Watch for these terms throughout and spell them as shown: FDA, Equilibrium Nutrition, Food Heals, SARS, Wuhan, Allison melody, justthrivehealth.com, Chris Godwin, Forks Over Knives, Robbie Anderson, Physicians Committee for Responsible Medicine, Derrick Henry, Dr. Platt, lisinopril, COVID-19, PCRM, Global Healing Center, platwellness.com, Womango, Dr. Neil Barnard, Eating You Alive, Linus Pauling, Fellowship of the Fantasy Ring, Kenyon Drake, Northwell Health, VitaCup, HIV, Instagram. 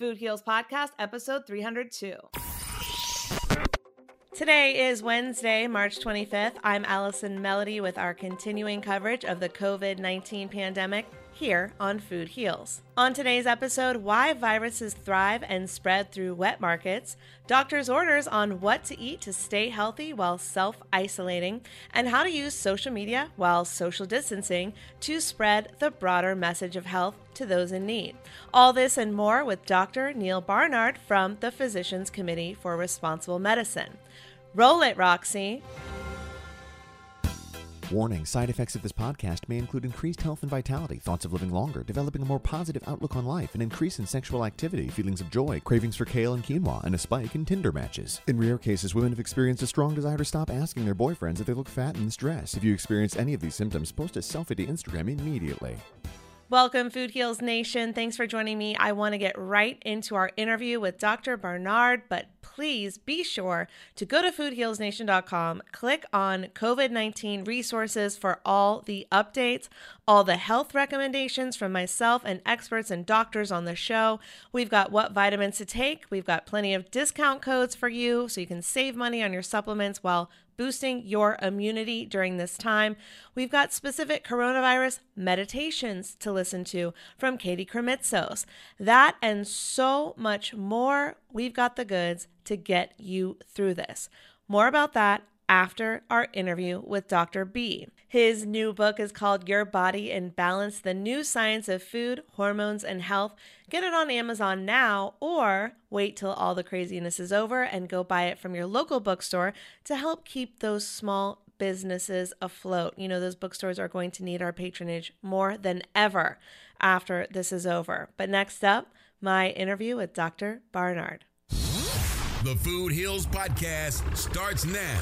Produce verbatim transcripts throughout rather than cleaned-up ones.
Food Heals Podcast, episode three hundred two. Today is Wednesday, March twenty-fifth. I'm Allison Melody with our continuing coverage of the COVID nineteen pandemic here on Food Heals. On today's episode, why viruses thrive and spread through wet markets, doctors' orders on what to eat to stay healthy while self-isolating, and how to use social media while social distancing to spread the broader message of health to those in need. All this and more with Doctor Neil Barnard from the Physicians Committee for Responsible Medicine. Roll it, Roxy. Warning, side effects of this podcast may include increased health and vitality, thoughts of living longer, developing a more positive outlook on life, an increase in sexual activity, feelings of joy, cravings for kale and quinoa, and a spike in Tinder matches. In rare cases, women have experienced a strong desire to stop asking their boyfriends if they look fat in this dress. If you experience any of these symptoms, post a selfie to Instagram immediately. Welcome, Food Heals Nation. Thanks for joining me. I want to get right into our interview with Doctor Barnard, but please be sure to go to food heals nation dot com, click on COVID nineteen resources for all the updates, all the health recommendations from myself and experts and doctors on the show. We've got what vitamins to take. We've got plenty of discount codes for you so you can save money on your supplements while boosting your immunity during this time. We've got specific coronavirus meditations to listen to from Katie Kremitzos. That and so much more. We've got the goods to get you through this. More about that after our interview with Doctor B. His new book is called Your Body in Balance, The New Science of Food, Hormones, and Health. Get it on Amazon now or wait till all the craziness is over and go buy it from your local bookstore to help keep those small businesses afloat. You know, those bookstores are going to need our patronage more than ever after this is over. But next up, my interview with Doctor Barnard. The Food Heals Podcast starts now.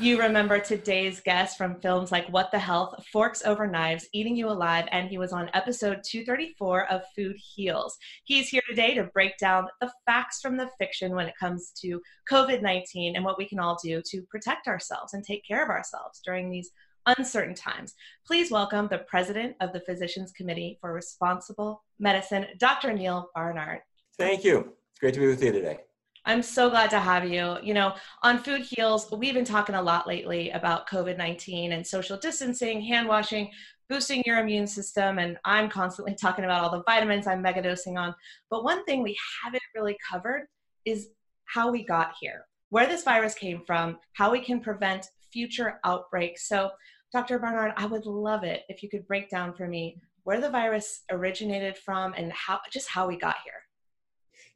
You remember today's guest from films like What the Health, Forks Over Knives, Eating You Alive, and he was on episode two thirty-four of Food Heals. He's here today to break down the facts from the fiction when it comes to COVID nineteen and what we can all do to protect ourselves and take care of ourselves during these uncertain times. Please welcome the president of the Physicians Committee for Responsible Medicine, Doctor Neil Barnard. Thank you. It's great to be with you today. I'm so glad to have you. You know, on Food Heals, we've been talking a lot lately about COVID nineteen and social distancing, hand washing, boosting your immune system, and I'm constantly talking about all the vitamins I'm megadosing on. But one thing we haven't really covered is how we got here, where this virus came from, how we can prevent future outbreaks. So, Doctor Barnard, I would love it if you could break down for me where the virus originated from and how just how we got here.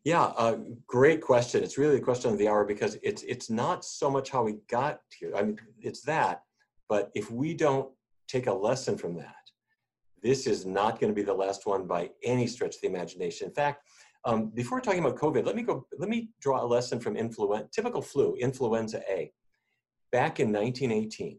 Yeah, uh, great question. It's really the question of the hour because it's it's not so much how we got here. I mean, it's that, but if we don't take a lesson from that, this is not going to be the last one by any stretch of the imagination. In fact, um, before talking about COVID, let me go. Let me draw a lesson from influenza, typical flu, influenza A. Back in nineteen eighteen,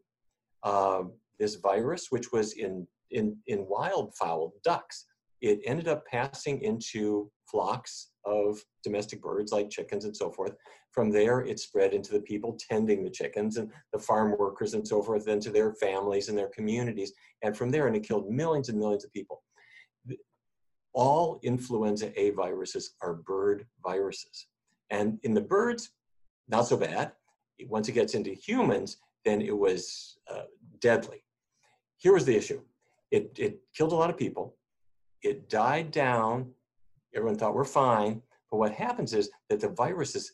uh, this virus, which was in in in wildfowl ducks, it ended up passing into flocks of domestic birds like chickens and so forth. From there, it spread into the people tending the chickens and the farm workers and so forth, then to their families and their communities. And from there, and it killed millions and millions of people. All influenza A viruses are bird viruses. And in the birds, not so bad. Once it gets into humans, then it was uh, deadly. Here was the issue. It, it killed a lot of people. It died down. Everyone thought we're fine, but what happens is that the viruses,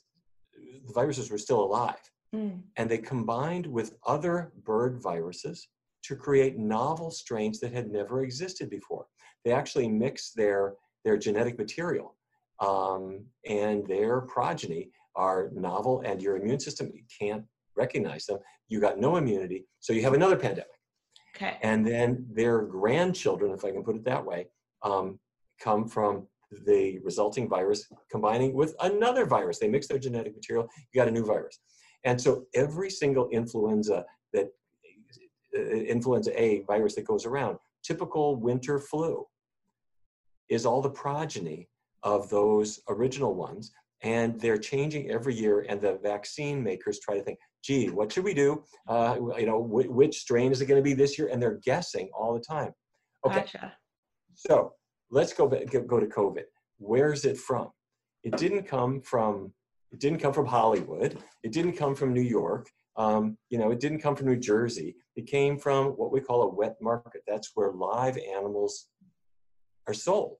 the viruses were still alive, mm. and they combined with other bird viruses to create novel strains that had never existed before. They actually mixed their their genetic material, um, and their progeny are novel, and your immune system can't recognize them. You got no immunity, so you have another pandemic. Okay. And then their grandchildren, if I can put it that way, um, come from the resulting virus combining with another virus. They mix their genetic material, you got a new virus. And so every single influenza that, uh, influenza A virus that goes around, typical winter flu, is all the progeny of those original ones. And they're changing every year, and the vaccine makers try to think, gee, what should we do? Uh, you know, wh- which strain is it gonna be this year? And they're guessing all the time. Okay, gotcha. So, let's go back, go to COVID. where's it from? It didn't come from, it didn't come from Hollywood. It didn't come from New York. Um, you know, it didn't come from New Jersey. It came from what we call a wet market. That's where live animals are sold.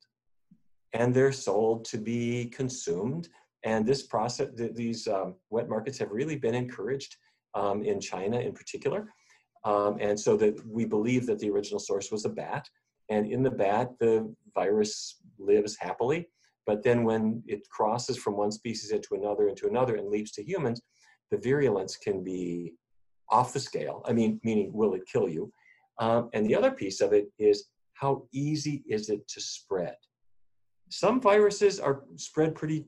And they're sold to be consumed. And this process, th these um, wet markets have really been encouraged um, in China in particular. Um, and so that we believe that the original source was a bat. And in the bat, the virus lives happily. But then when it crosses from one species into another into another and leaps to humans, the virulence can be off the scale. I mean, meaning, will it kill you? Um, and the other piece of it is, how easy is it to spread? Some viruses are spread pretty,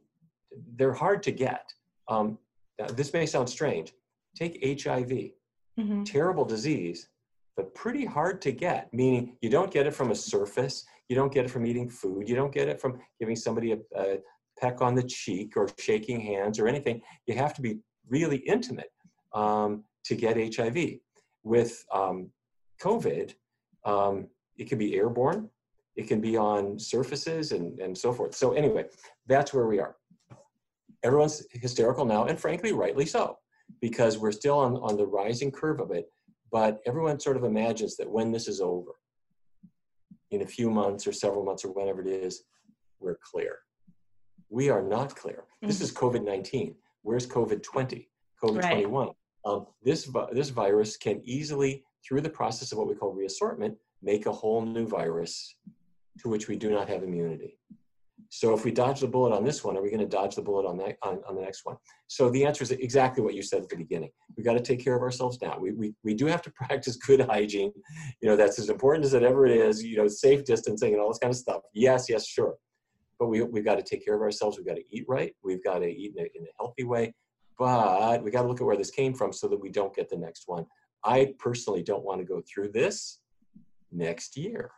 they're hard to get. Um, this may sound strange. Take H I V, mm-hmm. terrible disease, but pretty hard to get, meaning you don't get it from a surface, you don't get it from eating food, you don't get it from giving somebody a, a peck on the cheek or shaking hands or anything. You have to be really intimate um, to get H I V. With um, COVID, um, it can be airborne, it can be on surfaces and, and so forth. So anyway, that's where we are. Everyone's hysterical now, and frankly, rightly so, because we're still on, on the rising curve of it, but everyone sort of imagines that when this is over, in a few months or several months or whenever it is, we're clear. We are not clear. Mm-hmm. This is COVID nineteen. Where's COVID twenty, COVID twenty-one? Right. Um, this, this virus can easily, through the process of what we call reassortment, make a whole new virus to which we do not have immunity. So if we dodge the bullet on this one, are we going to dodge the bullet on, that, on, on the next one? So the answer is exactly what you said at the beginning. We've got to take care of ourselves now. We, we, we do have to practice good hygiene. You know, that's as important as it ever is, you know, safe distancing and all this kind of stuff. Yes, yes, sure. But we, we've got to take care of ourselves. We've got to eat right. We've got to eat in a, in a healthy way. But we've got to look at where this came from so that we don't get the next one. I personally don't want to go through this next year.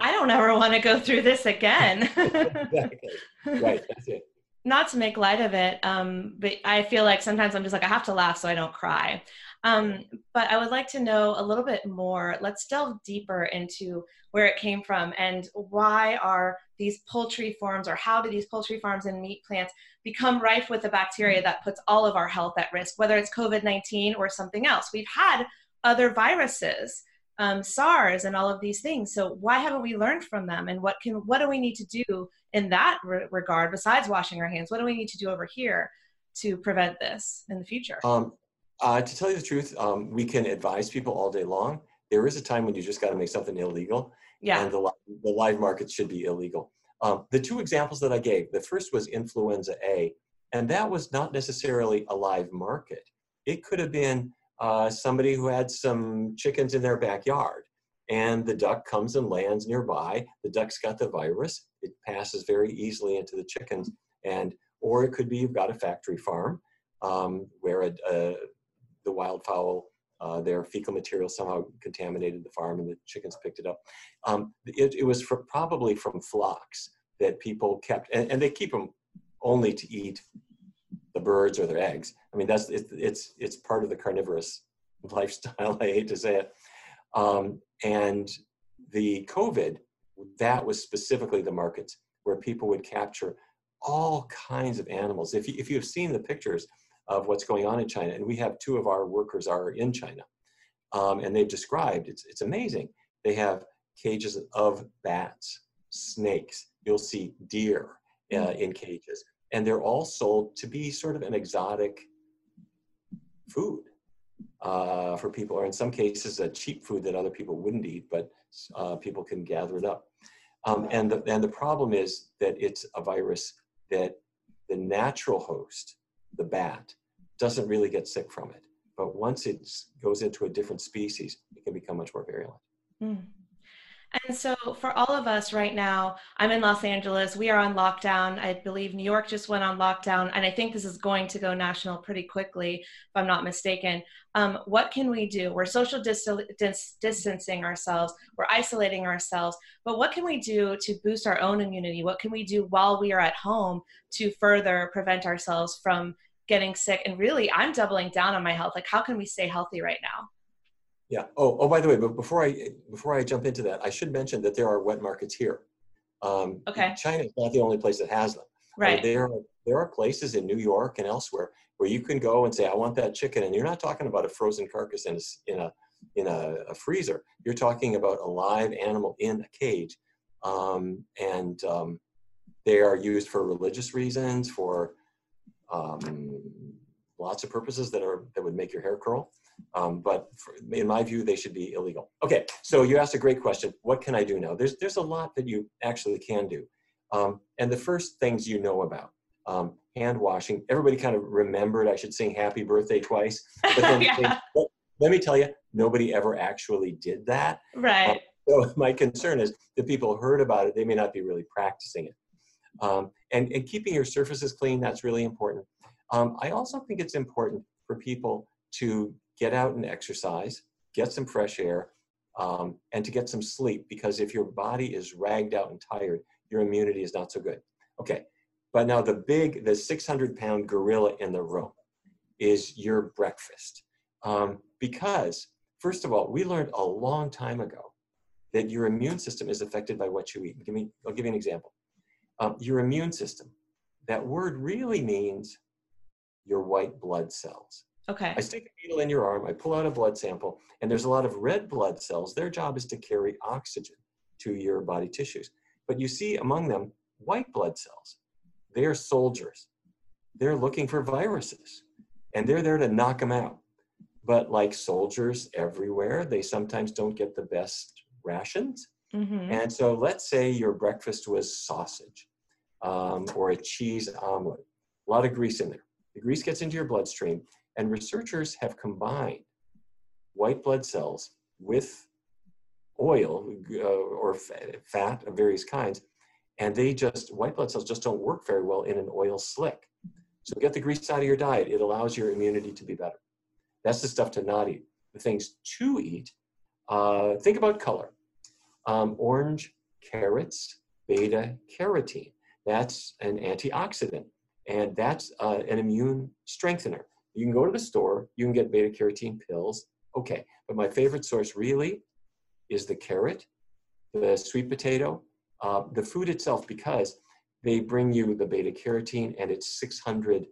I don't ever want to go through this again. Exactly. Right, that's it. Not to make light of it, um, but I feel like sometimes I'm just like, I have to laugh so I don't cry. Um, but I would like to know a little bit more. Let's delve deeper into where it came from and why are these poultry farms, or how do these poultry farms and meat plants become rife with the bacteria that puts all of our health at risk, whether it's COVID nineteen or something else. We've had other viruses. Um, SARS and all of these things. So why haven't we learned from them? And what can, what do we need to do in that re regard besides washing our hands? What do we need to do over here to prevent this in the future? Um, uh, to tell you the truth, um, we can advise people all day long. There is a time when you just got to make something illegal. Yeah. And the, the live market should be illegal. Um, the two examples that I gave, the first was influenza A, and that was not necessarily a live market. It could have been Uh, somebody who had some chickens in their backyard, and the duck comes and lands nearby. The duck's got the virus. It passes very easily into the chickens. And, or it could be you've got a factory farm um, where a, a, the wildfowl, uh, their fecal material somehow contaminated the farm and the chickens picked it up. Um, it, it was for, probably from flocks that people kept, and, and they keep them only to eat the birds or their eggs. I mean, that's it, it's it's part of the carnivorous lifestyle. I hate to say it. Um, and the COVID, that was specifically the markets where people would capture all kinds of animals. If you, if you've seen the pictures of what's going on in China, and we have two of our workers are in China, um, and they've described, it's, it's amazing. They have cages of bats, snakes. You'll see deer uh, in cages. And they're all sold to be sort of an exotic food uh, for people, or in some cases a cheap food that other people wouldn't eat, but uh, people can gather it up. Um, and, the, and the problem is that it's a virus that the natural host, the bat, doesn't really get sick from it. But once it goes into a different species, it can become much more virulent. Mm. And so for all of us right now, I'm in Los Angeles, we are on lockdown. I believe New York just went on lockdown, and I think this is going to go national pretty quickly, if I'm not mistaken. Um, what can we do? We're social dis dis distancing ourselves, we're isolating ourselves, but what can we do to boost our own immunity? What can we do while we are at home to further prevent ourselves from getting sick? And really, I'm doubling down on my health. Like, how can we stay healthy right now? Yeah. Oh, oh, by the way, but before I, before I jump into that, I should mention that there are wet markets here. Um, okay. China's not the only place that has them. Right. Uh, there, are, there are places in New York and elsewhere where you can go and say, I want that chicken. And you're not talking about a frozen carcass in a, in a, in a, a freezer. You're talking about a live animal in a cage. Um, and um, they are used for religious reasons, for um, lots of purposes that are that would make your hair curl. Um, but for, in my view, they should be illegal. Okay, so you asked a great question. What can I do now? There's, there's a lot that you actually can do. Um, and the first things you know about, um, hand washing, everybody kind of remembered I should sing happy birthday twice. But then yeah. they, well, let me tell you, nobody ever actually did that. Right. Um, so my concern is that people heard about it, they may not be really practicing it. Um, and, and keeping your surfaces clean, that's really important. Um, I also think it's important for people to get out and exercise, get some fresh air, um, and to get some sleep, because if your body is ragged out and tired, your immunity is not so good. Okay, but now the big, the six hundred pound gorilla in the room is your breakfast. Um, because, first of all, we learned a long time ago that your immune system is affected by what you eat. Give me, I'll give you an example. Um, your immune system, that word really means your white blood cells. Okay. I stick a needle in your arm, I pull out a blood sample, and there's a lot of red blood cells. Their job is to carry oxygen to your body tissues. But you see among them, white blood cells. They're soldiers. They're looking for viruses, and they're there to knock them out. But like soldiers everywhere, they sometimes don't get the best rations. Mm-hmm. And so let's say your breakfast was sausage um, or a cheese omelet. A lot of grease in there. The grease gets into your bloodstream, and researchers have combined white blood cells with oil uh, or fat of various kinds, and they just, white blood cells just don't work very well in an oil slick. So get the grease out of your diet. It allows your immunity to be better. That's the stuff to not eat. The things to eat, uh, think about color. Um, orange carrots, beta carotene. That's an antioxidant, and that's uh, an immune strengthener. You can go to the store, you can get beta carotene pills, okay. But my favorite source really is the carrot, the sweet potato, uh, the food itself, because they bring you the beta carotene and its six hundred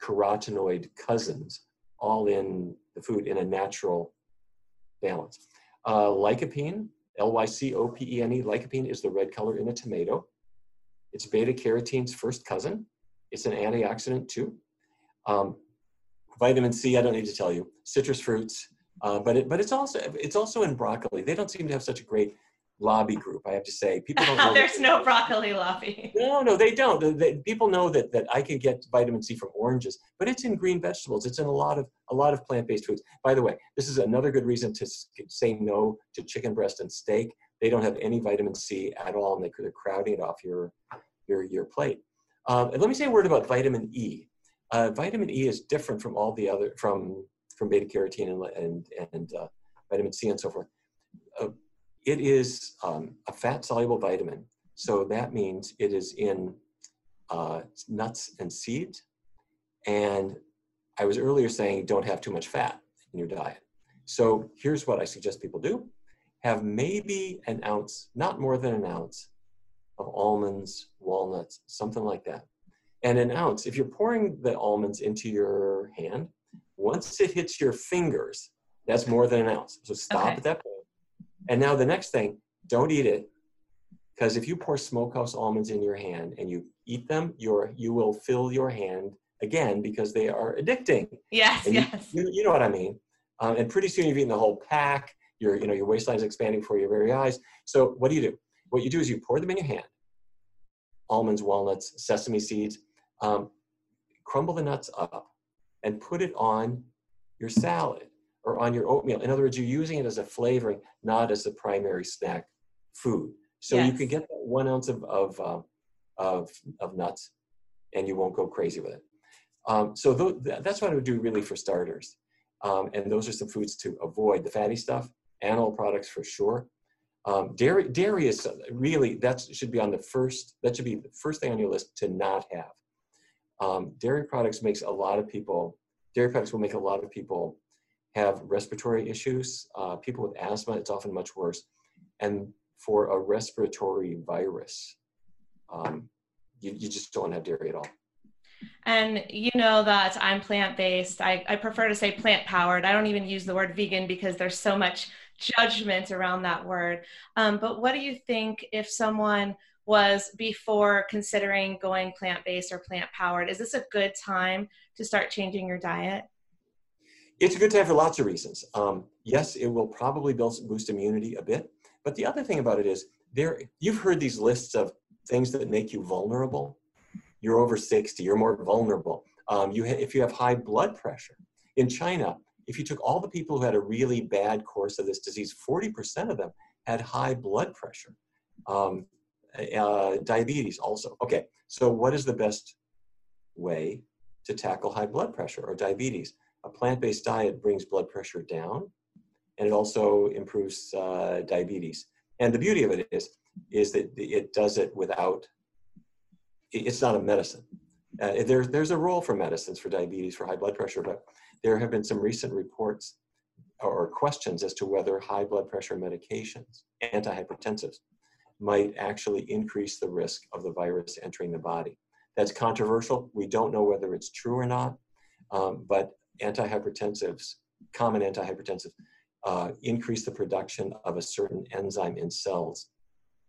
carotenoid cousins all in the food in a natural balance. Uh, lycopene, L Y C O P E N E, lycopene is the red color in a tomato. It's beta carotene's first cousin. It's an antioxidant too. Um, Vitamin C, I don't need to tell you, citrus fruits, uh, but it, but it's also it's also in broccoli. They don't seem to have such a great lobby group, I have to say. People don't know There's no broccoli lobby. No, no, they don't. They, they, people know that that I can get vitamin C from oranges, but it's in green vegetables. It's in a lot of a lot of plant-based foods. By the way, this is another good reason to say no to chicken breast and steak. They don't have any vitamin C at all, and they, they're crowding it off your your your plate. Um, and let me say a word about vitamin E. Uh, vitamin E is different from all the other, from, from beta carotene and, and, and uh, vitamin C and so forth. Uh, it is um, a fat-soluble vitamin. So that means it is in uh, nuts and seeds. And I was earlier saying don't have too much fat in your diet. So here's what I suggest people do. Have maybe an ounce, not more than an ounce, of almonds, walnuts, something like that. And an ounce, if you're pouring the almonds into your hand, once it hits your fingers, that's more than an ounce. So stop okay. at that point. And now the next thing, don't eat it, because if you pour smokehouse almonds in your hand and you eat them, you're, you will fill your hand again because they are addicting. Yes, and yes. You, you know what I mean. Um, and pretty soon you've eaten the whole pack. Your, you know, your waistline is expanding before your very eyes. So what do you do? What you do is you pour them in your hand, almonds, walnuts, sesame seeds. Um, crumble the nuts up and put it on your salad or on your oatmeal. In other words, you're using it as a flavoring, not as a primary snack food. So yes. you can get that one ounce of of, uh, of of nuts and you won't go crazy with it. Um, so th th that's what I would do really for starters. Um, and those are some foods to avoid. The fatty stuff, animal products for sure. Um, dairy, dairy is really, that should be on the first, that should be the first thing on your list to not have. Um, dairy products makes a lot of people, dairy products will make a lot of people have respiratory issues. Uh, people with asthma, it's often much worse. And for a respiratory virus, um, you, you just don't have dairy at all. And you know that I'm plant-based. I, I prefer to say plant-powered. I don't even use the word vegan because there's so much judgment around that word. Um, but what do you think if someone was before considering going plant-based or plant-powered? Is this a good time to start changing your diet? It's a good time for lots of reasons. Um, yes, it will probably build, boost immunity a bit. But the other thing about it is, there, you've heard these lists of things that make you vulnerable. You're over sixty, you're more vulnerable. Um, you ha if you have high blood pressure. In China, if you took all the people who had a really bad course of this disease, forty percent of them had high blood pressure. Um, uh, diabetes also. Okay, so what is the best way to tackle high blood pressure or diabetes? A plant-based diet brings blood pressure down, and it also improves uh, diabetes. And the beauty of it is, is that it does it without, it's not a medicine. Uh, there, there's a role for medicines for diabetes, for high blood pressure, but there have been some recent reports or questions as to whether high blood pressure medications, antihypertensives, might actually increase the risk of the virus entering the body. That's controversial. We don't know whether it's true or not, um, but antihypertensives, common antihypertensives, uh, increase the production of a certain enzyme in cells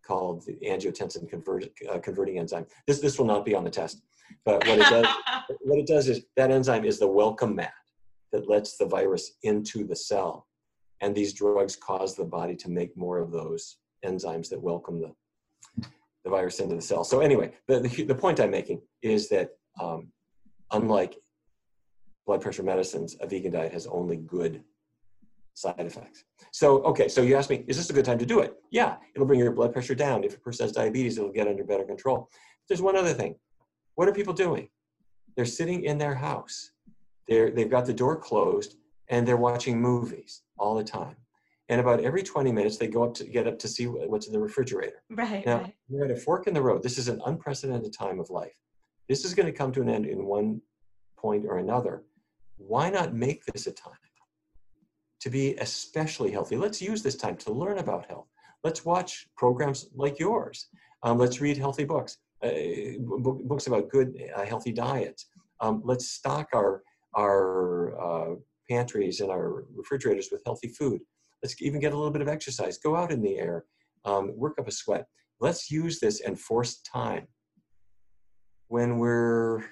called the angiotensin convert, uh, converting enzyme. This, this will not be on the test, but what it does, what it does is that enzyme is the welcome mat that lets the virus into the cell. And these drugs cause the body to make more of those enzymes that welcome the, the virus into the cell. So anyway, the, the, the point I'm making is that um, unlike blood pressure medicines, a vegan diet has only good side effects. So, okay, so you asked me, is this a good time to do it? Yeah, it'll bring your blood pressure down. If a person has diabetes, it'll get under better control. There's one other thing. What are people doing? They're sitting in their house. They're, they've got the door closed, and they're watching movies all the time. And about every twenty minutes, they go up to get up to see what's in the refrigerator. Right. Now, right. We're at a fork in the road. This is an unprecedented time of life. This is going to come to an end in one point or another. Why not make this a time to be especially healthy? Let's use this time to learn about health. Let's watch programs like yours. Um, let's read healthy books, uh, books about good, uh, healthy diets. Um, let's stock our, our uh, pantries and our refrigerators with healthy food. Let's even get a little bit of exercise. Go out in the air, um, work up a sweat. Let's use this enforced time when we're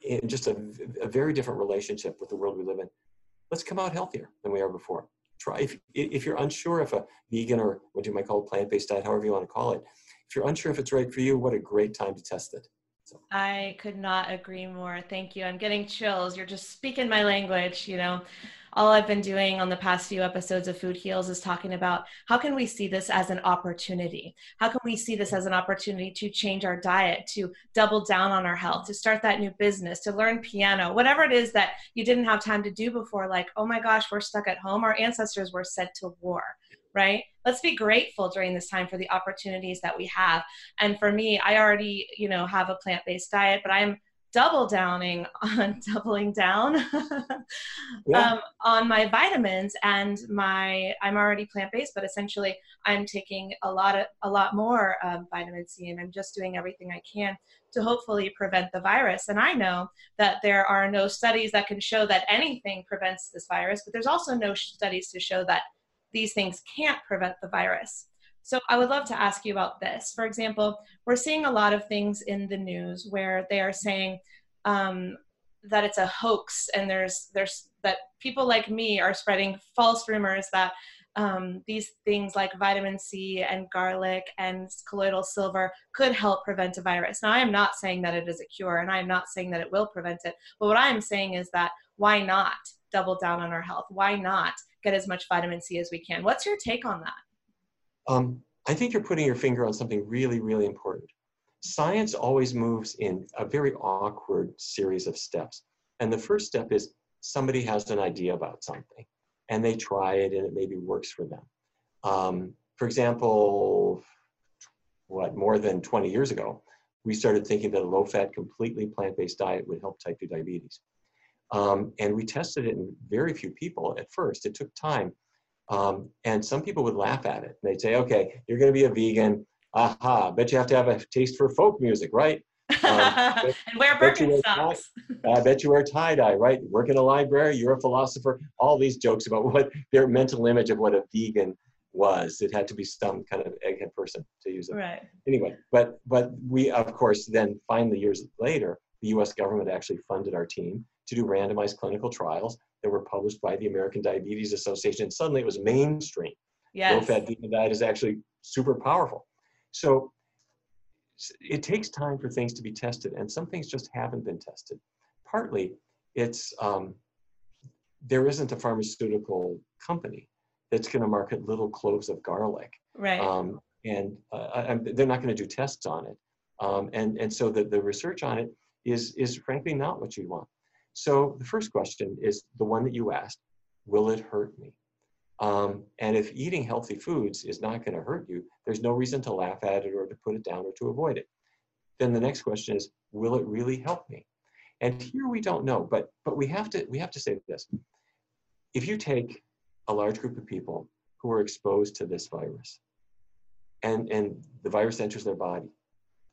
in just a, a very different relationship with the world we live in. Let's come out healthier than we are before. Try, if, if you're unsure if a vegan or what you might call plant-based diet, however you want to call it, if you're unsure if it's right for you, what a great time to test it. So. I could not agree more. Thank you. I'm getting chills. You're just speaking my language, you know. All I've been doing on the past few episodes of Food Heals is talking about how can we see this as an opportunity? How can we see this as an opportunity to change our diet, to double down on our health, to start that new business, to learn piano, whatever it is that you didn't have time to do before, like, oh my gosh, we're stuck at home. Our ancestors were sent to war, right? Let's be grateful during this time for the opportunities that we have. And for me, I already, you know, have a plant-based diet, but I'm double downing on doubling down yeah. um, on my vitamins and my, I'm already plant-based, but essentially I'm taking a lot of, a lot more um, vitamin C, and I'm just doing everything I can to hopefully prevent the virus. And I know that there are no studies that can show that anything prevents this virus, but there's also no studies to show that these things can't prevent the virus. So I would love to ask you about this. For example, we're seeing a lot of things in the news where they are saying um, that it's a hoax, and there's, there's that people like me are spreading false rumors that um, these things like vitamin C and garlic and colloidal silver could help prevent a virus. Now, I am not saying that it is a cure, and I am not saying that it will prevent it. But what I am saying is that why not double down on our health? Why not get as much vitamin C as we can? What's your take on that? Um, I think you're putting your finger on something really, really important. Science always moves in a very awkward series of steps. And the first step is somebody has an idea about something, and they try it, and it maybe works for them. Um, for example, what, more than twenty years ago, we started thinking that a low-fat, completely plant-based diet would help type two diabetes. Um, and we tested it in very few people at first. It took time. Um, and some people would laugh at it. They'd say, okay, you're going to be a vegan. Aha, bet you have to have a taste for folk music, right? Um, bet, and wear Birkenstocks. I bet you wear tie-dye, right? Work in a library, you're a philosopher. All these jokes about what their mental image of what a vegan was. It had to be some kind of egghead person to use it. Right. Anyway, but, but we, of course, then finally years later, the U S government actually funded our team to do randomized clinical trials that were published by the American Diabetes Association. And suddenly it was mainstream. Yes. Low-fat vegan diet is actually super powerful. So it takes time for things to be tested, and some things just haven't been tested. Partly, it's um, there isn't a pharmaceutical company that's going to market little cloves of garlic. Right. Um, and uh, I, I'm, they're not going to do tests on it. Um, and, and so the, the research on it is, is frankly not what you want. So the first question is the one that you asked, will it hurt me? Um, and if eating healthy foods is not going to hurt you, there's no reason to laugh at it or to put it down or to avoid it. Then the next question is, will it really help me? And here we don't know, but, but we have to, we have to say this. If you take a large group of people who are exposed to this virus and, and the virus enters their body,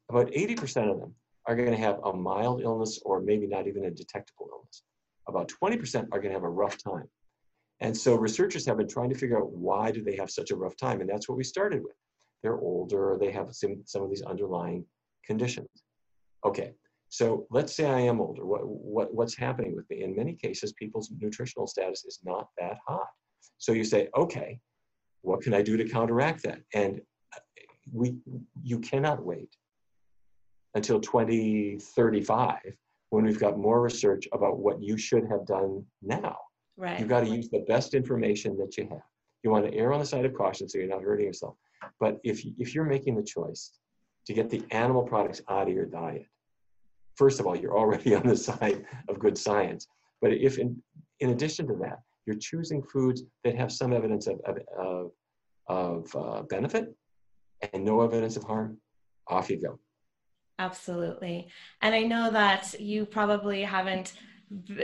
about eighty percent of them are going to have a mild illness or maybe not even a detectable illness. About twenty percent are going to have a rough time. And so researchers have been trying to figure out why do they have such a rough time, and that's what we started with. They're older, or they have some, some of these underlying conditions. Okay, so let's say I am older. What, what, what's happening with me? In many cases, people's nutritional status is not that hot. So you say, okay, what can I do to counteract that? And we, you cannot wait until twenty thirty-five when we've got more research about what you should have done now. Right. You've got to use the best information that you have. You want to err on the side of caution so you're not hurting yourself. But if, if you're making the choice to get the animal products out of your diet, first of all, you're already on the side of good science. But if in, in addition to that, you're choosing foods that have some evidence of, of, of, of uh, benefit and no evidence of harm, off you go. Absolutely. And I know that you probably haven't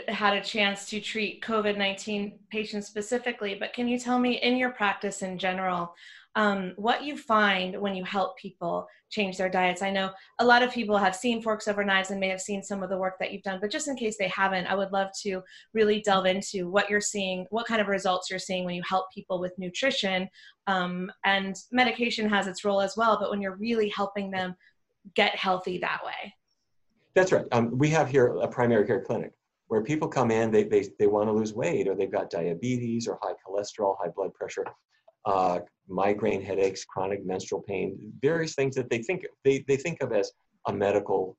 had a chance to treat COVID nineteen patients specifically, but can you tell me in your practice in general, um, what you find when you help people change their diets? I know a lot of people have seen Forks Over Knives and may have seen some of the work that you've done, but just in case they haven't, I would love to really delve into what you're seeing, what kind of results you're seeing when you help people with nutrition, um, and medication has its role as well, but when you're really helping them get healthy that way. That's right. Um, we have here a primary care clinic where people come in, they, they, they want to lose weight, or they've got diabetes or high cholesterol, high blood pressure, uh, migraine headaches, chronic menstrual pain, various things that they think, they, they think of as a medical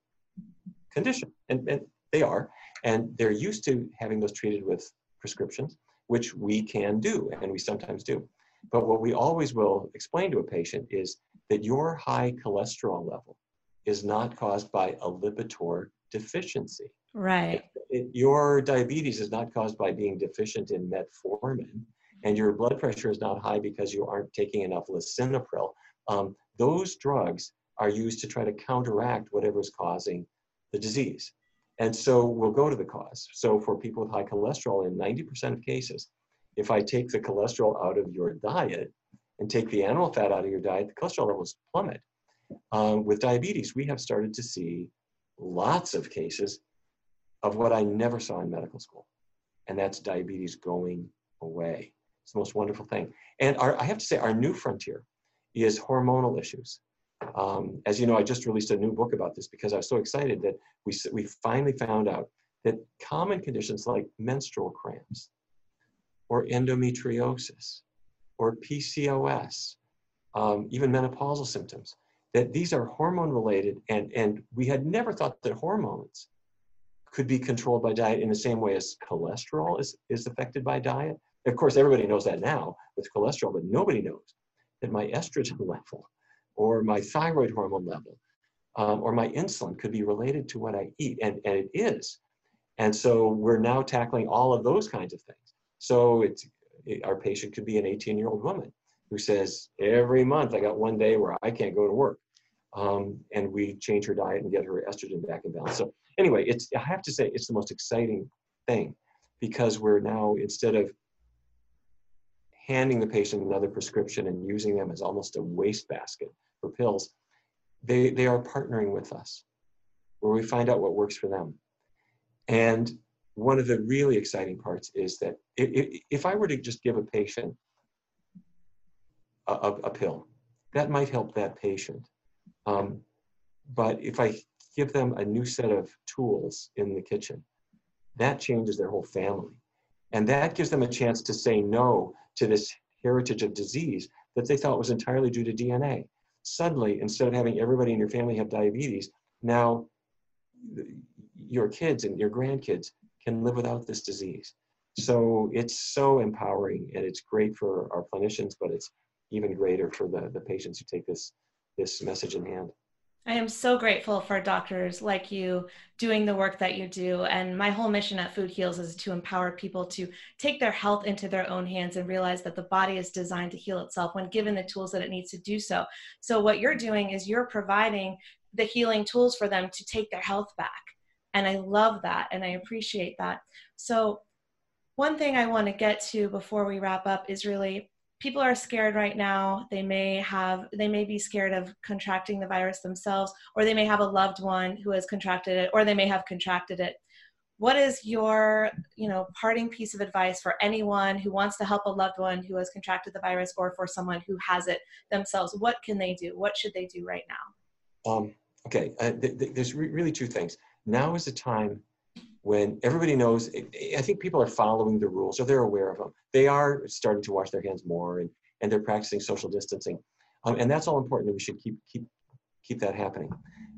condition. And, and they are. And they're used to having those treated with prescriptions, which we can do, and we sometimes do. But what we always will explain to a patient is that your high cholesterol level is not caused by a Lipitor deficiency. Right. It, it, your diabetes is not caused by being deficient in metformin, and your blood pressure is not high because you aren't taking enough lisinopril. Um, those drugs are used to try to counteract whatever's causing the disease. And so we'll go to the cause. So for people with high cholesterol, in ninety percent of cases, if I take the cholesterol out of your diet and take the animal fat out of your diet, the cholesterol levels plummet. Um, with diabetes, we have started to see lots of cases of what I never saw in medical school, and that's diabetes going away. It's the most wonderful thing. And our, I have to say, our new frontier is hormonal issues. Um, as you know, I just released a new book about this because I was so excited that we, we finally found out that common conditions like menstrual cramps or endometriosis or P C O S, um, even menopausal symptoms, that these are hormone related, and, and we had never thought that hormones could be controlled by diet in the same way as cholesterol is, is affected by diet. Of course, everybody knows that now with cholesterol, but nobody knows that my estrogen level or my thyroid hormone level um, or my insulin could be related to what I eat, and, and it is. And so we're now tackling all of those kinds of things. So it's, it, our patient could be an eighteen-year-old woman who says, every month I got one day where I can't go to work. Um, and we change her diet and get her estrogen back in balance. So anyway, it's, I have to say, it's the most exciting thing, because we're now, instead of handing the patient another prescription and using them as almost a wastebasket for pills, they, they are partnering with us where we find out what works for them. And one of the really exciting parts is that if, if I were to just give a patient a, a, a pill, that might help that patient. Um, but if I give them a new set of tools in the kitchen, that changes their whole family. And that gives them a chance to say no to this heritage of disease that they thought was entirely due to D N A. Suddenly, instead of having everybody in your family have diabetes, now your kids and your grandkids can live without this disease. So it's so empowering, and it's great for our clinicians, but it's even greater for the, the patients who take this, this message in hand. I am so grateful for doctors like you doing the work that you do. And my whole mission at Food Heals is to empower people to take their health into their own hands and realize that the body is designed to heal itself when given the tools that it needs to do so. So what you're doing is you're providing the healing tools for them to take their health back. And I love that, and I appreciate that. So one thing I want to get to before we wrap up is really, people are scared right now. They may have, they may be scared of contracting the virus themselves, or they may have a loved one who has contracted it, or they may have contracted it. What is your, you know, parting piece of advice for anyone who wants to help a loved one who has contracted the virus, or for someone who has it themselves? What can they do? What should they do right now? Um, okay, uh, th th there's re really two things. Now is the time when everybody knows. I think people are following the rules, or they're aware of them. They are starting to wash their hands more, and, and they're practicing social distancing. Um, and that's all important. We should keep, keep, keep that happening.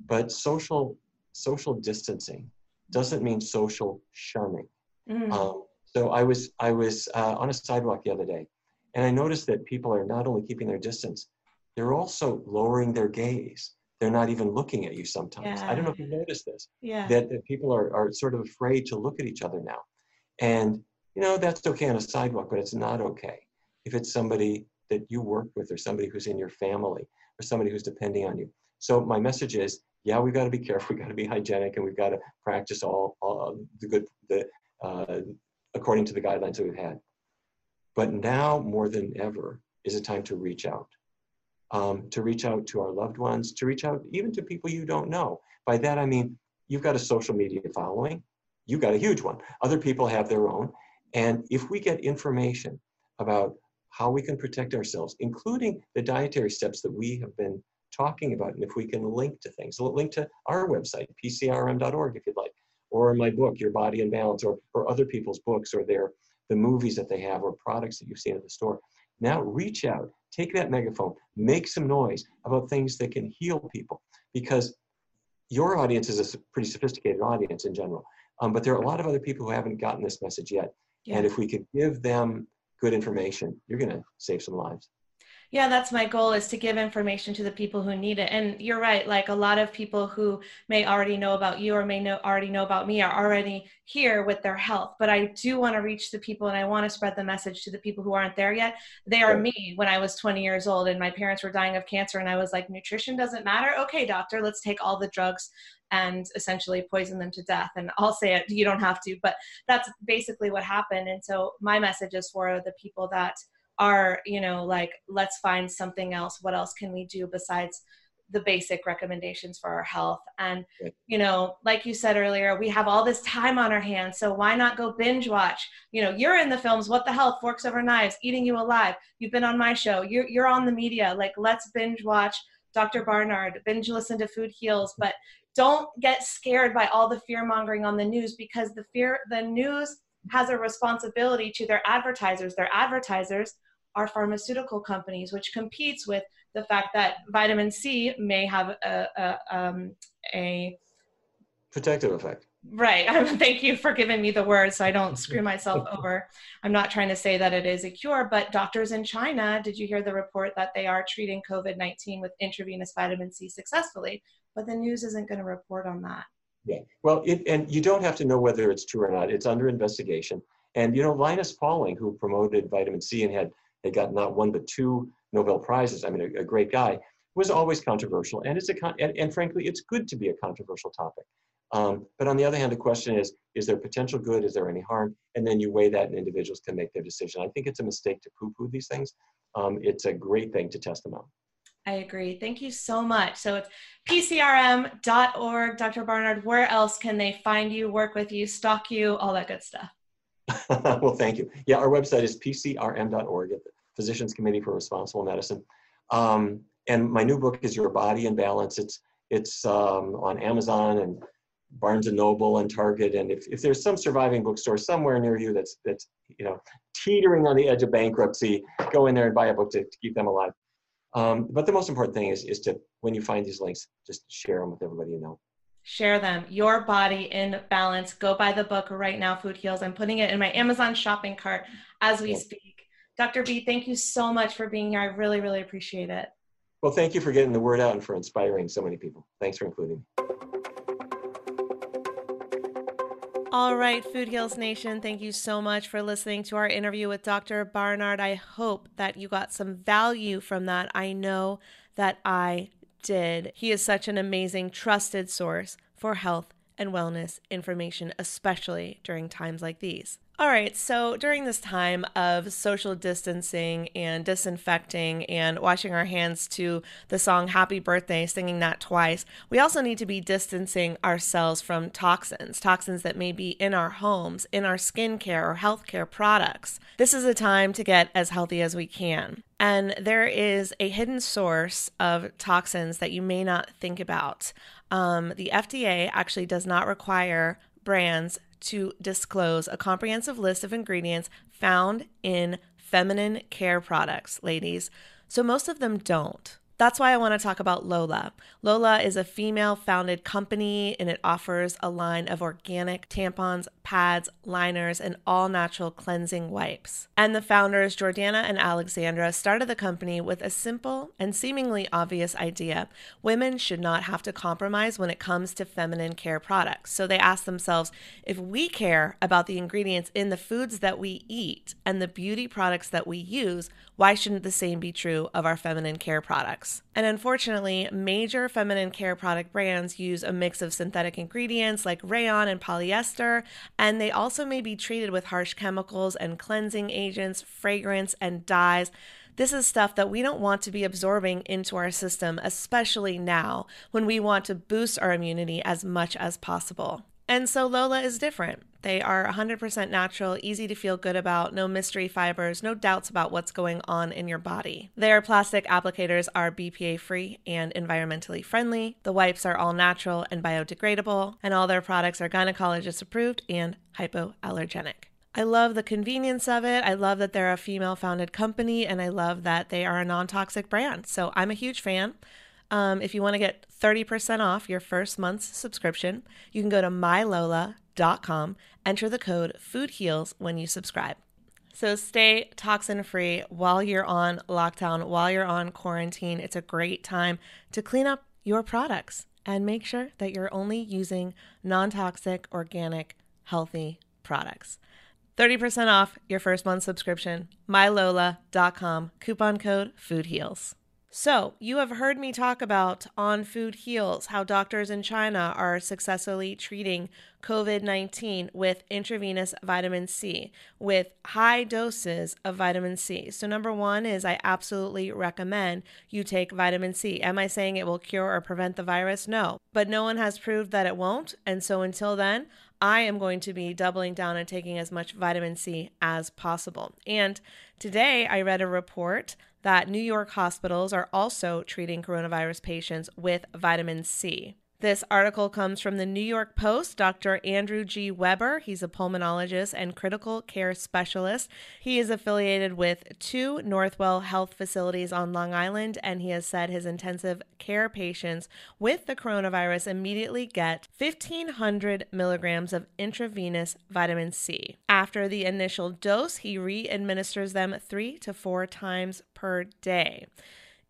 But social, social distancing doesn't mean social shunning. Mm. Um, so I was, I was uh, on a sidewalk the other day, and I noticed that people are not only keeping their distance, they're also lowering their gaze. They're not even looking at you sometimes. Yeah. I don't know if you noticed this, yeah. that, that people are, are sort of afraid to look at each other now. And, you know, that's okay on a sidewalk, but it's not okay if it's somebody that you work with, or somebody who's in your family, or somebody who's depending on you. So my message is, yeah, we've got to be careful. We've got to be hygienic, and we've got to practice all, all the good, the, uh, according to the guidelines that we've had. But now more than ever is a time to reach out. Um, to reach out to our loved ones, to reach out even to people you don't know. By that, I mean, you've got a social media following. You've got a huge one. Other people have their own. And if we get information about how we can protect ourselves, including the dietary steps that we have been talking about, and if we can link to things, link to our website, P C R M dot org, if you'd like, or in my book, Your Body in Balance, or, or other people's books, or their, the movies that they have, or products that you've seen at the store. Now reach out, take that megaphone, make some noise about things that can heal people, because your audience is a pretty sophisticated audience in general, um, but there are a lot of other people who haven't gotten this message yet. Yeah. And if we could give them good information, you're going to save some lives. Yeah, that's my goal, is to give information to the people who need it. And you're right, like a lot of people who may already know about you or may know already know about me are already here with their health. But I do want to reach the people, and I want to spread the message to the people who aren't there yet. They are me when I was twenty years old and my parents were dying of cancer, and I was like, nutrition doesn't matter. Okay, doctor, let's take all the drugs and essentially poison them to death. And I'll say it, you don't have to, but that's basically what happened. And so my message is for the people that are, you know, like, let's find something else. What else can we do besides the basic recommendations for our health? And, you know, like you said earlier, we have all this time on our hands. So why not go binge watch? You know, you're in the films, What the Health, Forks Over Knives, Eating You Alive. You've been on my show. You're, you're on the media. Like, let's binge watch Doctor Barnard, binge listen to Food Heals. But don't get scared by all the fear mongering on the news, because the fear, the news has a responsibility to their advertisers. Their advertisers are pharmaceutical companies, which competes with the fact that vitamin C may have a, a, um, a protective effect. Right. Um, thank you for giving me the word so I don't screw myself over. I'm not trying to say that it is a cure, but doctors in China, did you hear the report that they are treating COVID nineteen with intravenous vitamin C successfully? But the news isn't going to report on that. Yeah. Well, it, and you don't have to know whether it's true or not. It's under investigation. And, you know, Linus Pauling, who promoted vitamin C and had, had gotten not one, but two Nobel Prizes, I mean, a, a great guy, was always controversial. And, it's a con and, and frankly, it's good to be a controversial topic. Um, but on the other hand, the question is, is there potential good? Is there any harm? And then you weigh that, and individuals can make their decision. I think it's a mistake to poo-poo these things. Um, it's a great thing to test them out. I agree. Thank you so much. So it's P C R M dot org. Doctor Barnard, where else can they find you, work with you, stalk you, all that good stuff? Well, thank you. Yeah, our website is P C R M dot org, at the Physicians Committee for Responsible Medicine. Um, and my new book is Your Body in Balance. It's it's um, on Amazon and Barnes and Noble and Target. And if, if there's some surviving bookstore somewhere near you that's, that's you know teetering on the edge of bankruptcy, go in there and buy a book to, to keep them alive. Um, but the most important thing is, is to, when you find these links, just share them with everybody you know. Share them. Your Body in Balance. Go buy the book right now, Food Heals. I'm putting it in my Amazon shopping cart as we speak. Doctor B, thank you so much for being here. I really, really appreciate it. Well, thank you for getting the word out and for inspiring so many people. Thanks for including me. All right, Food Heals Nation, thank you so much for listening to our interview with Doctor Barnard. I hope that you got some value from that. I know that I did. He is such an amazing, trusted source for health and wellness information, especially during times like these. All right, so during this time of social distancing and disinfecting and washing our hands to the song Happy Birthday, singing that twice, we also need to be distancing ourselves from toxins, toxins that may be in our homes, in our skincare or healthcare products. This is a time to get as healthy as we can. And there is a hidden source of toxins that you may not think about. Um, the F D A actually does not require brands to disclose a comprehensive list of ingredients found in feminine care products, ladies. So most of them don't. That's why I want to talk about Lola. Lola is a female-founded company, and it offers a line of organic tampons, pads, liners, and all-natural cleansing wipes. And the founders, Jordana and Alexandra, started the company with a simple and seemingly obvious idea. Women should not have to compromise when it comes to feminine care products. So they asked themselves, if we care about the ingredients in the foods that we eat and the beauty products that we use, why shouldn't the same be true of our feminine care products? And unfortunately, major feminine care product brands use a mix of synthetic ingredients like rayon and polyester, and they also may be treated with harsh chemicals and cleansing agents, fragrance, and dyes. This is stuff that we don't want to be absorbing into our system, especially now when we want to boost our immunity as much as possible. And so Lola is different. They are one hundred percent natural, easy to feel good about, no mystery fibers, no doubts about what's going on in your body. Their plastic applicators are B P A-free and environmentally friendly. The wipes are all natural and biodegradable, and all their products are gynecologist approved and hypoallergenic. I love the convenience of it. I love that they're a female-founded company, and I love that they are a non-toxic brand. So I'm a huge fan. Um, if you want to get thirty percent off your first month's subscription, you can go to my Lola dot com, enter the code FOODHEALS when you subscribe. So stay toxin-free while you're on lockdown, while you're on quarantine. It's a great time to clean up your products and make sure that you're only using non-toxic, organic, healthy products. thirty percent off your first month's subscription, my Lola dot com, coupon code FOODHEALS. So you have heard me talk about on Food Heals how doctors in China are successfully treating COVID nineteen with intravenous vitamin C, with high doses of vitamin C. So number one is I absolutely recommend you take vitamin C. Am I saying it will cure or prevent the virus? No, but no one has proved that it won't. And so until then, I am going to be doubling down and taking as much vitamin C as possible. And today I read a report that New York hospitals are also treating coronavirus patients with vitamin C. This article comes from the New York Post. Doctor Andrew G. Weber, he's a pulmonologist and critical care specialist. He is affiliated with two Northwell Health facilities on Long Island, and he has said his intensive care patients with the coronavirus immediately get fifteen hundred milligrams of intravenous vitamin C. After the initial dose, he re-administers them three to four times per day.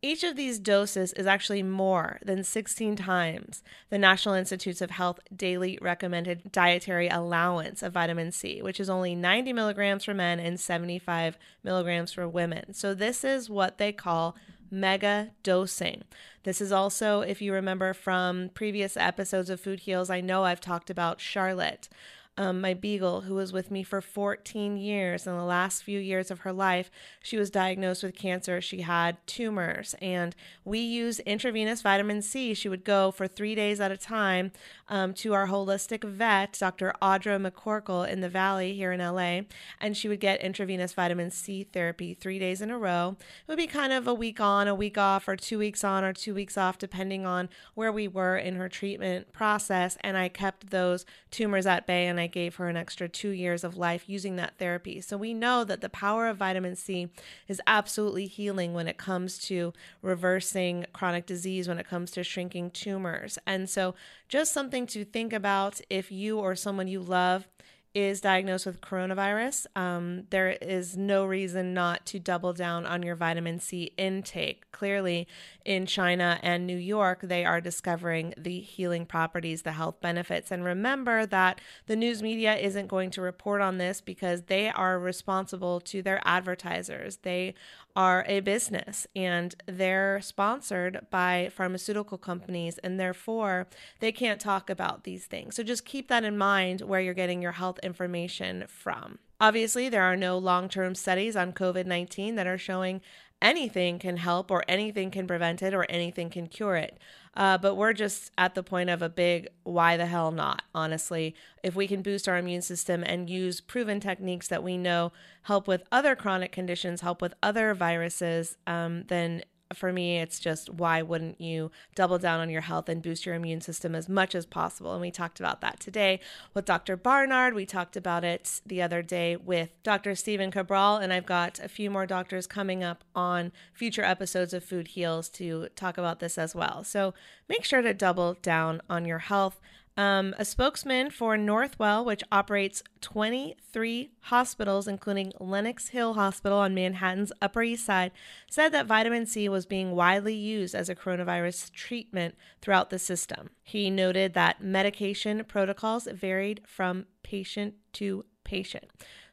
Each of these doses is actually more than sixteen times the National Institutes of Health daily recommended dietary allowance of vitamin C, which is only ninety milligrams for men and seventy-five milligrams for women. So this is what they call mega dosing. This is also, if you remember from previous episodes of Food Heals, I know I've talked about Charlotte. um, my beagle, who was with me for fourteen years. In the last few years of her life, she was diagnosed with cancer. She had tumors, and we use intravenous vitamin C. She would go for three days at a time um, to our holistic vet, Doctor Audra McCorkle in the Valley here in L A, and she would get intravenous vitamin C therapy three days in a row. It would be kind of a week on, a week off, or two weeks on, or two weeks off, depending on where we were in her treatment process. And I kept those tumors at bay, and I gave her an extra two years of life using that therapy. So we know that the power of vitamin C is absolutely healing when it comes to reversing chronic disease, when it comes to shrinking tumors. And so just something to think about if you or someone you love is diagnosed with coronavirus, um, there is no reason not to double down on your vitamin C intake. Clearly, in China and New York, they are discovering the healing properties, the health benefits. And remember that the news media isn't going to report on this because they are responsible to their advertisers. They are a business, and they're sponsored by pharmaceutical companies, and therefore they can't talk about these things. So just keep that in mind where you're getting your health information from. Obviously, there are no long-term studies on COVID nineteen that are showing anything can help or anything can prevent it or anything can cure it. Uh, but we're just at the point of a big why the hell not, honestly. If we can boost our immune system and use proven techniques that we know help with other chronic conditions, help with other viruses, um, then for me, it's just why wouldn't you double down on your health and boost your immune system as much as possible? And we talked about that today with Doctor Barnard. We talked about it the other day with Doctor Stephen Cabral, and I've got a few more doctors coming up on future episodes of Food Heals to talk about this as well. So make sure to double down on your health. Um, a spokesman for Northwell, which operates twenty-three hospitals, including Lenox Hill Hospital on Manhattan's Upper East Side, said that vitamin C was being widely used as a coronavirus treatment throughout the system. He noted that medication protocols varied from patient to patient.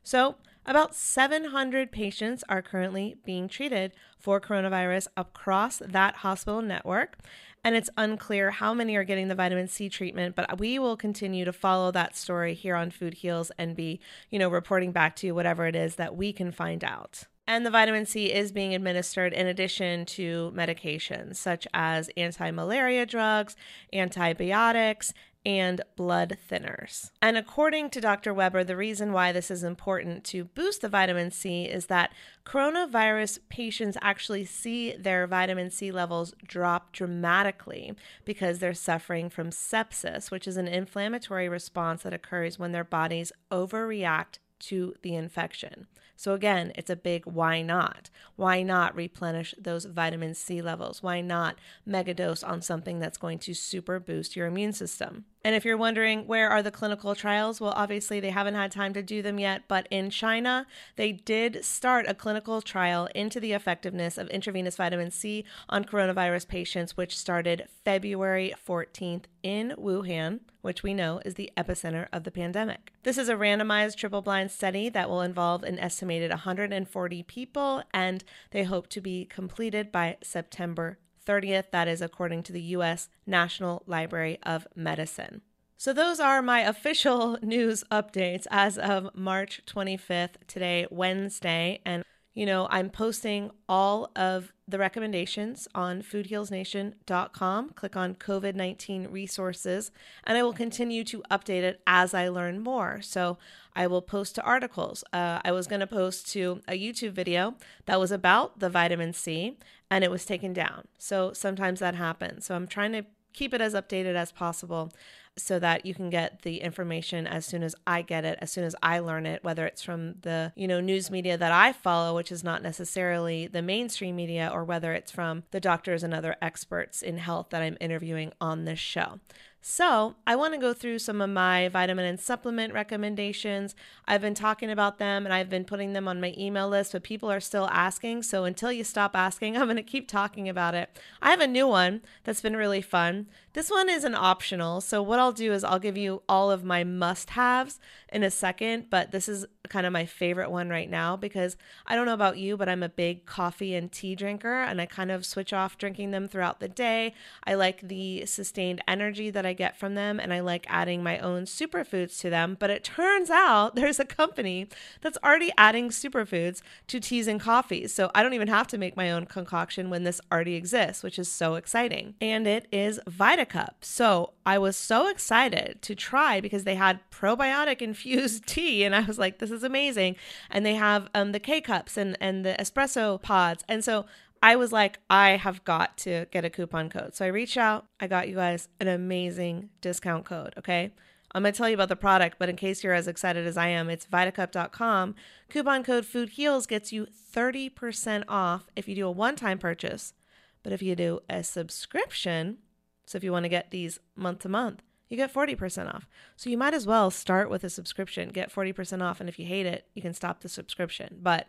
So about seven hundred patients are currently being treated for coronavirus across that hospital network. And it's unclear how many are getting the vitamin C treatment, but we will continue to follow that story here on Food Heals and be, you know, reporting back to you whatever it is that we can find out. And the vitamin C is being administered in addition to medications such as anti-malaria drugs, antibiotics, and blood thinners. And according to Doctor Weber, the reason why this is important to boost the vitamin C is that coronavirus patients actually see their vitamin C levels drop dramatically because they're suffering from sepsis, which is an inflammatory response that occurs when their bodies overreact to the infection. So again, it's a big why not? Why not replenish those vitamin C levels? Why not megadose on something that's going to super boost your immune system? And if you're wondering where are the clinical trials, well, obviously they haven't had time to do them yet, but in China, they did start a clinical trial into the effectiveness of intravenous vitamin C on coronavirus patients, which started February fourteenth in Wuhan, which we know is the epicenter of the pandemic. This is a randomized triple-blind study that will involve an estimated one hundred forty people, and they hope to be completed by September thirtieth. That is according to the U S National Library of Medicine. So those are my official news updates as of March twenty-fifth, today, Wednesday. And, you know, I'm posting all of the recommendations on food heals nation dot com. Click on COVID nineteen resources, and I will continue to update it as I learn more. So I will post to articles. Uh, I was going to post to a YouTube video that was about the vitamin C, and it was taken down. So sometimes that happens. So I'm trying to keep it as updated as possible so that you can get the information as soon as I get it, as soon as I learn it, whether it's from the, you know, news media that I follow, which is not necessarily the mainstream media, or whether it's from the doctors and other experts in health that I'm interviewing on this show. So I want to go through some of my vitamin and supplement recommendations. I've been talking about them, and I've been putting them on my email list, but people are still asking. So until you stop asking, I'm going to keep talking about it. I have a new one that's been really fun. This one is an optional, so what I'll do is I'll give you all of my must-haves in a second, but this is kind of my favorite one right now because I don't know about you, but I'm a big coffee and tea drinker, and I kind of switch off drinking them throughout the day. I like the sustained energy that I get from them, and I like adding my own superfoods to them, but it turns out there's a company that's already adding superfoods to teas and coffees, so I don't even have to make my own concoction when this already exists, which is so exciting. And it is Vitamin Cup. So I was so excited to try because they had probiotic infused tea and I was like, this is amazing. And they have um, the K-cups and, and the espresso pods. And so I was like, I have got to get a coupon code. So I reached out, I got you guys an amazing discount code. Okay. I'm going to tell you about the product, but in case you're as excited as I am, it's vitacup dot com. Coupon code FoodHeals gets you thirty percent off if you do a one-time purchase. But if you do a subscription, so if you want to get these month to month, you get forty percent off. So you might as well start with a subscription, get forty percent off. And if you hate it, you can stop the subscription. But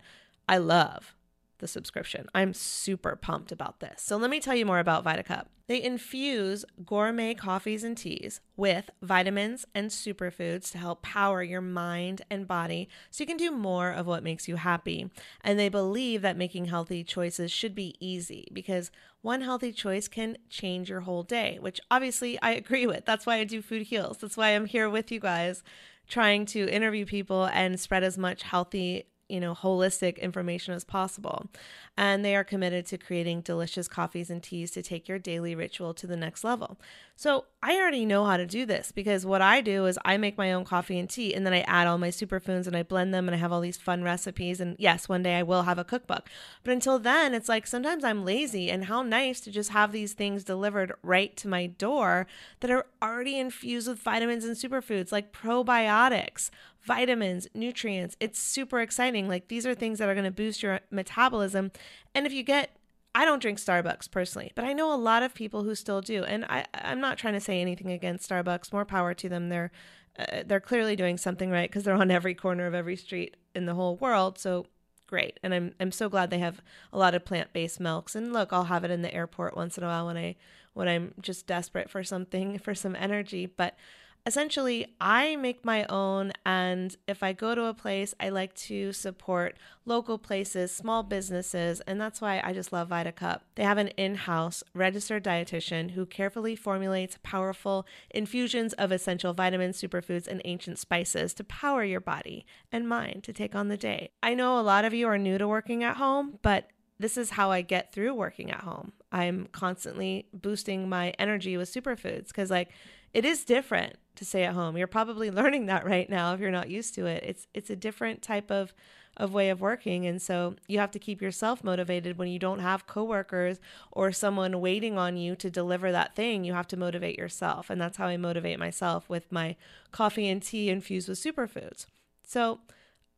I love the subscription. I'm super pumped about this. So let me tell you more about VitaCup. They infuse gourmet coffees and teas with vitamins and superfoods to help power your mind and body so you can do more of what makes you happy. And they believe that making healthy choices should be easy because one healthy choice can change your whole day, which obviously I agree with. That's why I do Food Heals. That's why I'm here with you guys trying to interview people and spread as much healthy you know, holistic information as possible. And they are committed to creating delicious coffees and teas to take your daily ritual to the next level. So I already know how to do this because what I do is I make my own coffee and tea and then I add all my superfoods and I blend them and I have all these fun recipes. And yes, one day I will have a cookbook, but until then it's like, sometimes I'm lazy and how nice to just have these things delivered right to my door that are already infused with vitamins and superfoods like probiotics, vitamins, nutrients. It's super exciting. Like these are things that are going to boost your metabolism. And if you get, I don't drink Starbucks personally, but I know a lot of people who still do. And I, I'm not trying to say anything against Starbucks, more power to them. They're, uh, they're clearly doing something right because they're on every corner of every street in the whole world. So great. And I'm, I'm so glad they have a lot of plant-based milks. And look, I'll have it in the airport once in a while when I, when I'm just desperate for something, for some energy. But essentially, I make my own, and if I go to a place, I like to support local places, small businesses, and that's why I just love VitaCup. They have an in-house registered dietitian who carefully formulates powerful infusions of essential vitamins, superfoods, and ancient spices to power your body and mind to take on the day. I know a lot of you are new to working at home, but this is how I get through working at home. I'm constantly boosting my energy with superfoods because, like, it is different to stay at home. You're probably learning that right now if you're not used to it. It's it's a different type of, of way of working. And so you have to keep yourself motivated when you don't have coworkers or someone waiting on you to deliver that thing. You have to motivate yourself. And that's how I motivate myself with my coffee and tea infused with superfoods. So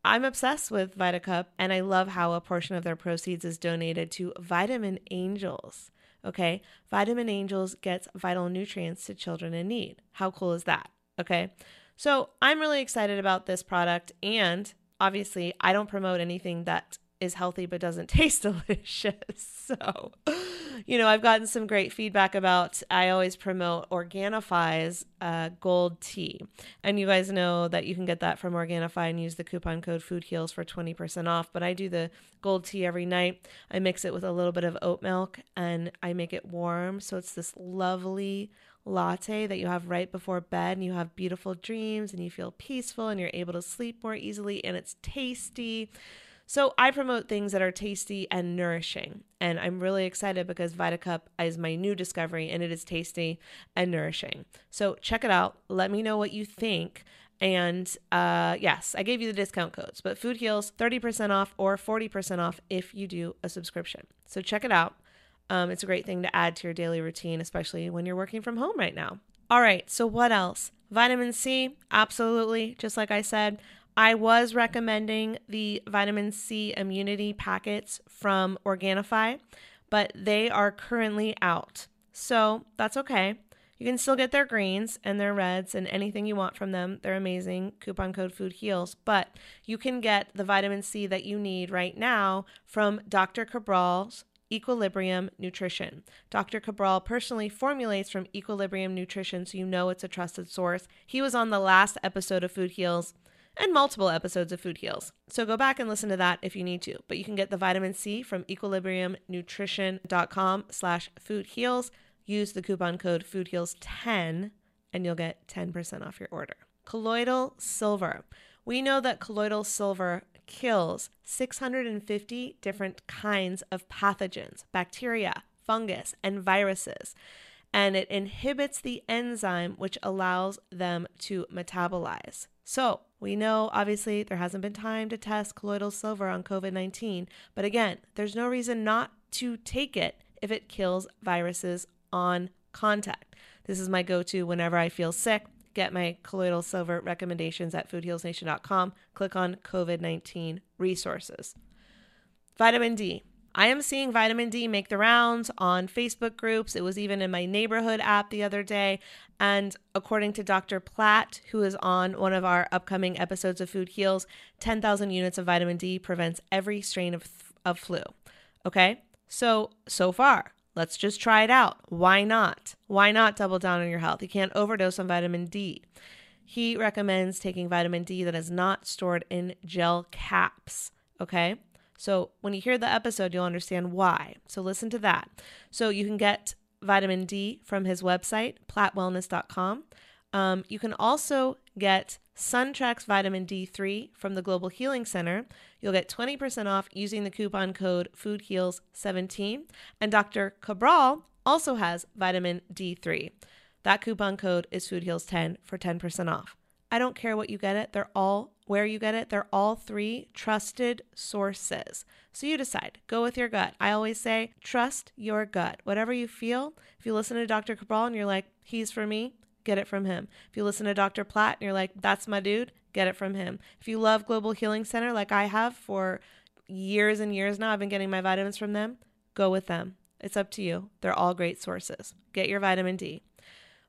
I'm obsessed with VitaCup, and I love how a portion of their proceeds is donated to Vitamin Angels. Okay, Vitamin Angels gets vital nutrients to children in need. How cool is that? Okay, so I'm really excited about this product, and obviously I don't promote anything that is healthy but doesn't taste delicious. So, you know, I've gotten some great feedback about, I always promote Organifi's uh, gold tea. And you guys know that you can get that from Organifi and use the coupon code FoodHeals for twenty percent off. But I do the gold tea every night. I mix it with a little bit of oat milk and I make it warm. So it's this lovely latte that you have right before bed and you have beautiful dreams and you feel peaceful and you're able to sleep more easily and it's tasty. So I promote things that are tasty and nourishing, and I'm really excited because VitaCup is my new discovery, and it is tasty and nourishing. So check it out. Let me know what you think, and uh, yes, I gave you the discount codes, but Food Heals, thirty percent off or forty percent off if you do a subscription. So check it out. Um, it's a great thing to add to your daily routine, especially when you're working from home right now. All right, so what else? Vitamin C, absolutely, just like I said. I was recommending the vitamin C immunity packets from Organifi, but they are currently out. So that's okay. You can still get their greens and their reds and anything you want from them. They're amazing. Coupon code FoodHeals. But you can get the vitamin C that you need right now from Doctor Cabral's Equilibrium Nutrition. Doctor Cabral personally formulates from Equilibrium Nutrition, so you know it's a trusted source. He was on the last episode of Food Heals and multiple episodes of Food Heals. So go back and listen to that if you need to. But you can get the vitamin C from equilibrium nutrition dot com slash food heals. Use the coupon code food heals ten and you'll get ten percent off your order. Colloidal silver. We know that colloidal silver kills six hundred fifty different kinds of pathogens, bacteria, fungus, and viruses, and it inhibits the enzyme which allows them to metabolize. So we know, obviously, there hasn't been time to test colloidal silver on COVID nineteen, but again, there's no reason not to take it if it kills viruses on contact. This is my go-to whenever I feel sick. Get my colloidal silver recommendations at food heals nation dot com. Click on COVID nineteen resources. Vitamin D. I am seeing vitamin D make the rounds on Facebook groups. It was even in my neighborhood app the other day. And according to Doctor Platt, who is on one of our upcoming episodes of Food Heals, ten thousand units of vitamin D prevents every strain of, of flu. Okay? So, so far, let's just try it out. Why not? Why not double down on your health? You can't overdose on vitamin D. He recommends taking vitamin D that is not stored in gel caps, okay? So when you hear the episode, you'll understand why. So listen to that. So you can get vitamin D from his website, plat wellness dot com. Um, you can also get SunTrax vitamin D three from the Global Healing Center. You'll get twenty percent off using the coupon code food heals seventeen. And Doctor Cabral also has vitamin D three. That coupon code is food heals ten for ten percent off. I don't care what you get it. They're all, where you get it, they're all three trusted sources. So you decide. Go with your gut. I always say, trust your gut. Whatever you feel, if you listen to Doctor Cabral and you're like, he's for me, get it from him. If you listen to Doctor Platt and you're like, that's my dude, get it from him. If you love Global Healing Center like I have for years and years now, I've been getting my vitamins from them, go with them. It's up to you. They're all great sources. Get your vitamin D.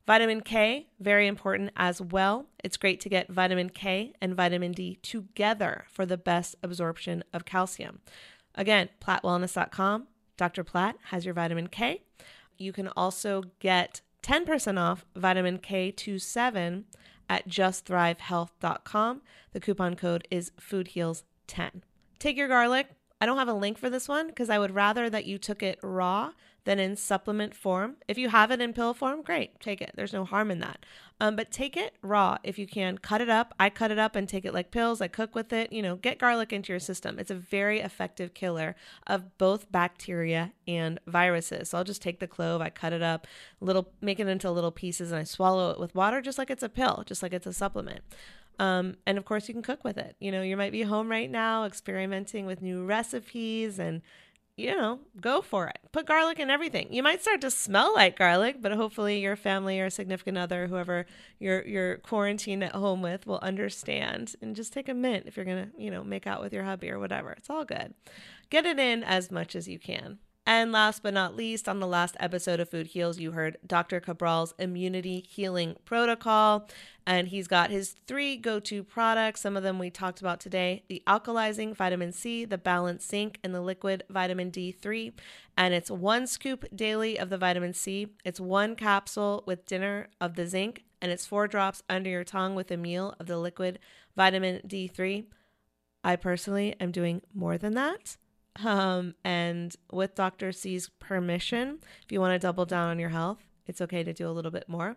Vitamin K, very important as well. It's great to get vitamin K and vitamin D together for the best absorption of calcium. Again, plat wellness dot com. Doctor Platt has your vitamin K. You can also get ten percent off vitamin K twenty-seven at just thrive health dot com. The coupon code is food heals ten. Take your garlic. I don't have a link for this one because I would rather that you took it raw than in supplement form. If you have it in pill form, great, take it. There's no harm in that. Um, but take it raw if you can. Cut it up. I cut it up and take it like pills. I cook with it. You know, get garlic into your system. It's a very effective killer of both bacteria and viruses. So I'll just take the clove. I cut it up, little, make it into little pieces, and I swallow it with water just like it's a pill, just like it's a supplement. Um, and of course, you can cook with it. You know, you might be home right now experimenting with new recipes and, you know, go for it. Put garlic in everything. You might start to smell like garlic, but hopefully your family or significant other, whoever you're, you're quarantined at home with, will understand. And just take a mint if you're going to, you know, make out with your hubby or whatever. It's all good. Get it in as much as you can. And last but not least, on the last episode of Food Heals, you heard Doctor Cabral's immunity healing protocol, and he's got his three go-to products. Some of them we talked about today, the alkalizing vitamin C, the balance zinc, and the liquid vitamin D three. And it's one scoop daily of the vitamin C. It's one capsule with dinner of the zinc, and it's four drops under your tongue with a meal of the liquid vitamin D three. I personally am doing more than that. Um, and with Doctor C's permission, if you want to double down on your health, it's okay to do a little bit more,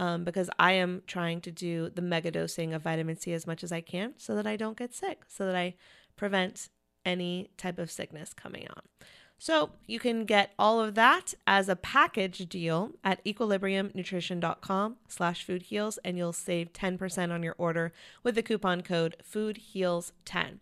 um, because I am trying to do the mega dosing of vitamin C as much as I can so that I don't get sick, so that I prevent any type of sickness coming on. So you can get all of that as a package deal at equilibrium nutrition dot com slash foodheals, and you'll save ten percent on your order with the coupon code food heals ten.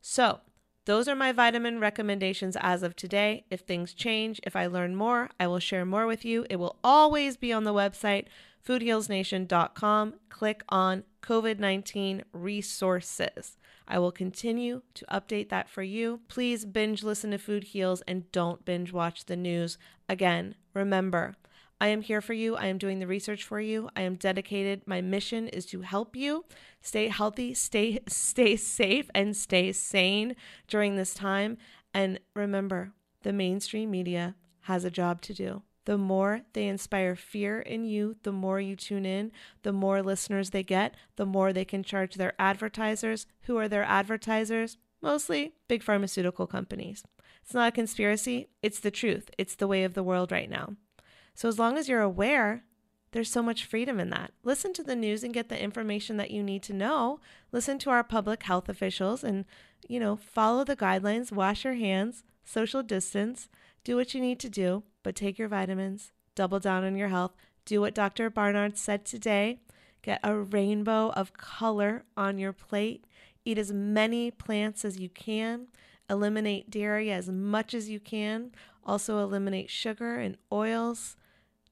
So those are my vitamin recommendations as of today. If things change, if I learn more, I will share more with you. It will always be on the website, food heals nation dot com. Click on COVID nineteen resources. I will continue to update that for you. Please binge listen to Food Heals and don't binge watch the news. Again, remember, I am here for you. I am doing the research for you. I am dedicated. My mission is to help you stay healthy, stay stay safe, and stay sane during this time. And remember, The mainstream media has a job to do. The more they inspire fear in you, the more you tune in, the more listeners they get, the more they can charge their advertisers. Who are their advertisers? Mostly big pharmaceutical companies. It's not a conspiracy. It's the truth. It's the way of the world right now. So as long as you're aware, there's so much freedom in that. Listen to the news and get the information that you need to know. Listen to our public health officials and, you know, follow the guidelines, wash your hands, social distance, do what you need to do, but take your vitamins, double down on your health, do what Doctor Barnard said today, get a rainbow of color on your plate, eat as many plants as you can, eliminate dairy as much as you can, also eliminate sugar and oils.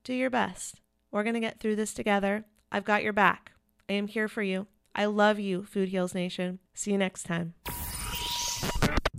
Do your best. We're going to get through this together. I've got your back. I am here for you. I love you, Food Heals Nation. See you next time.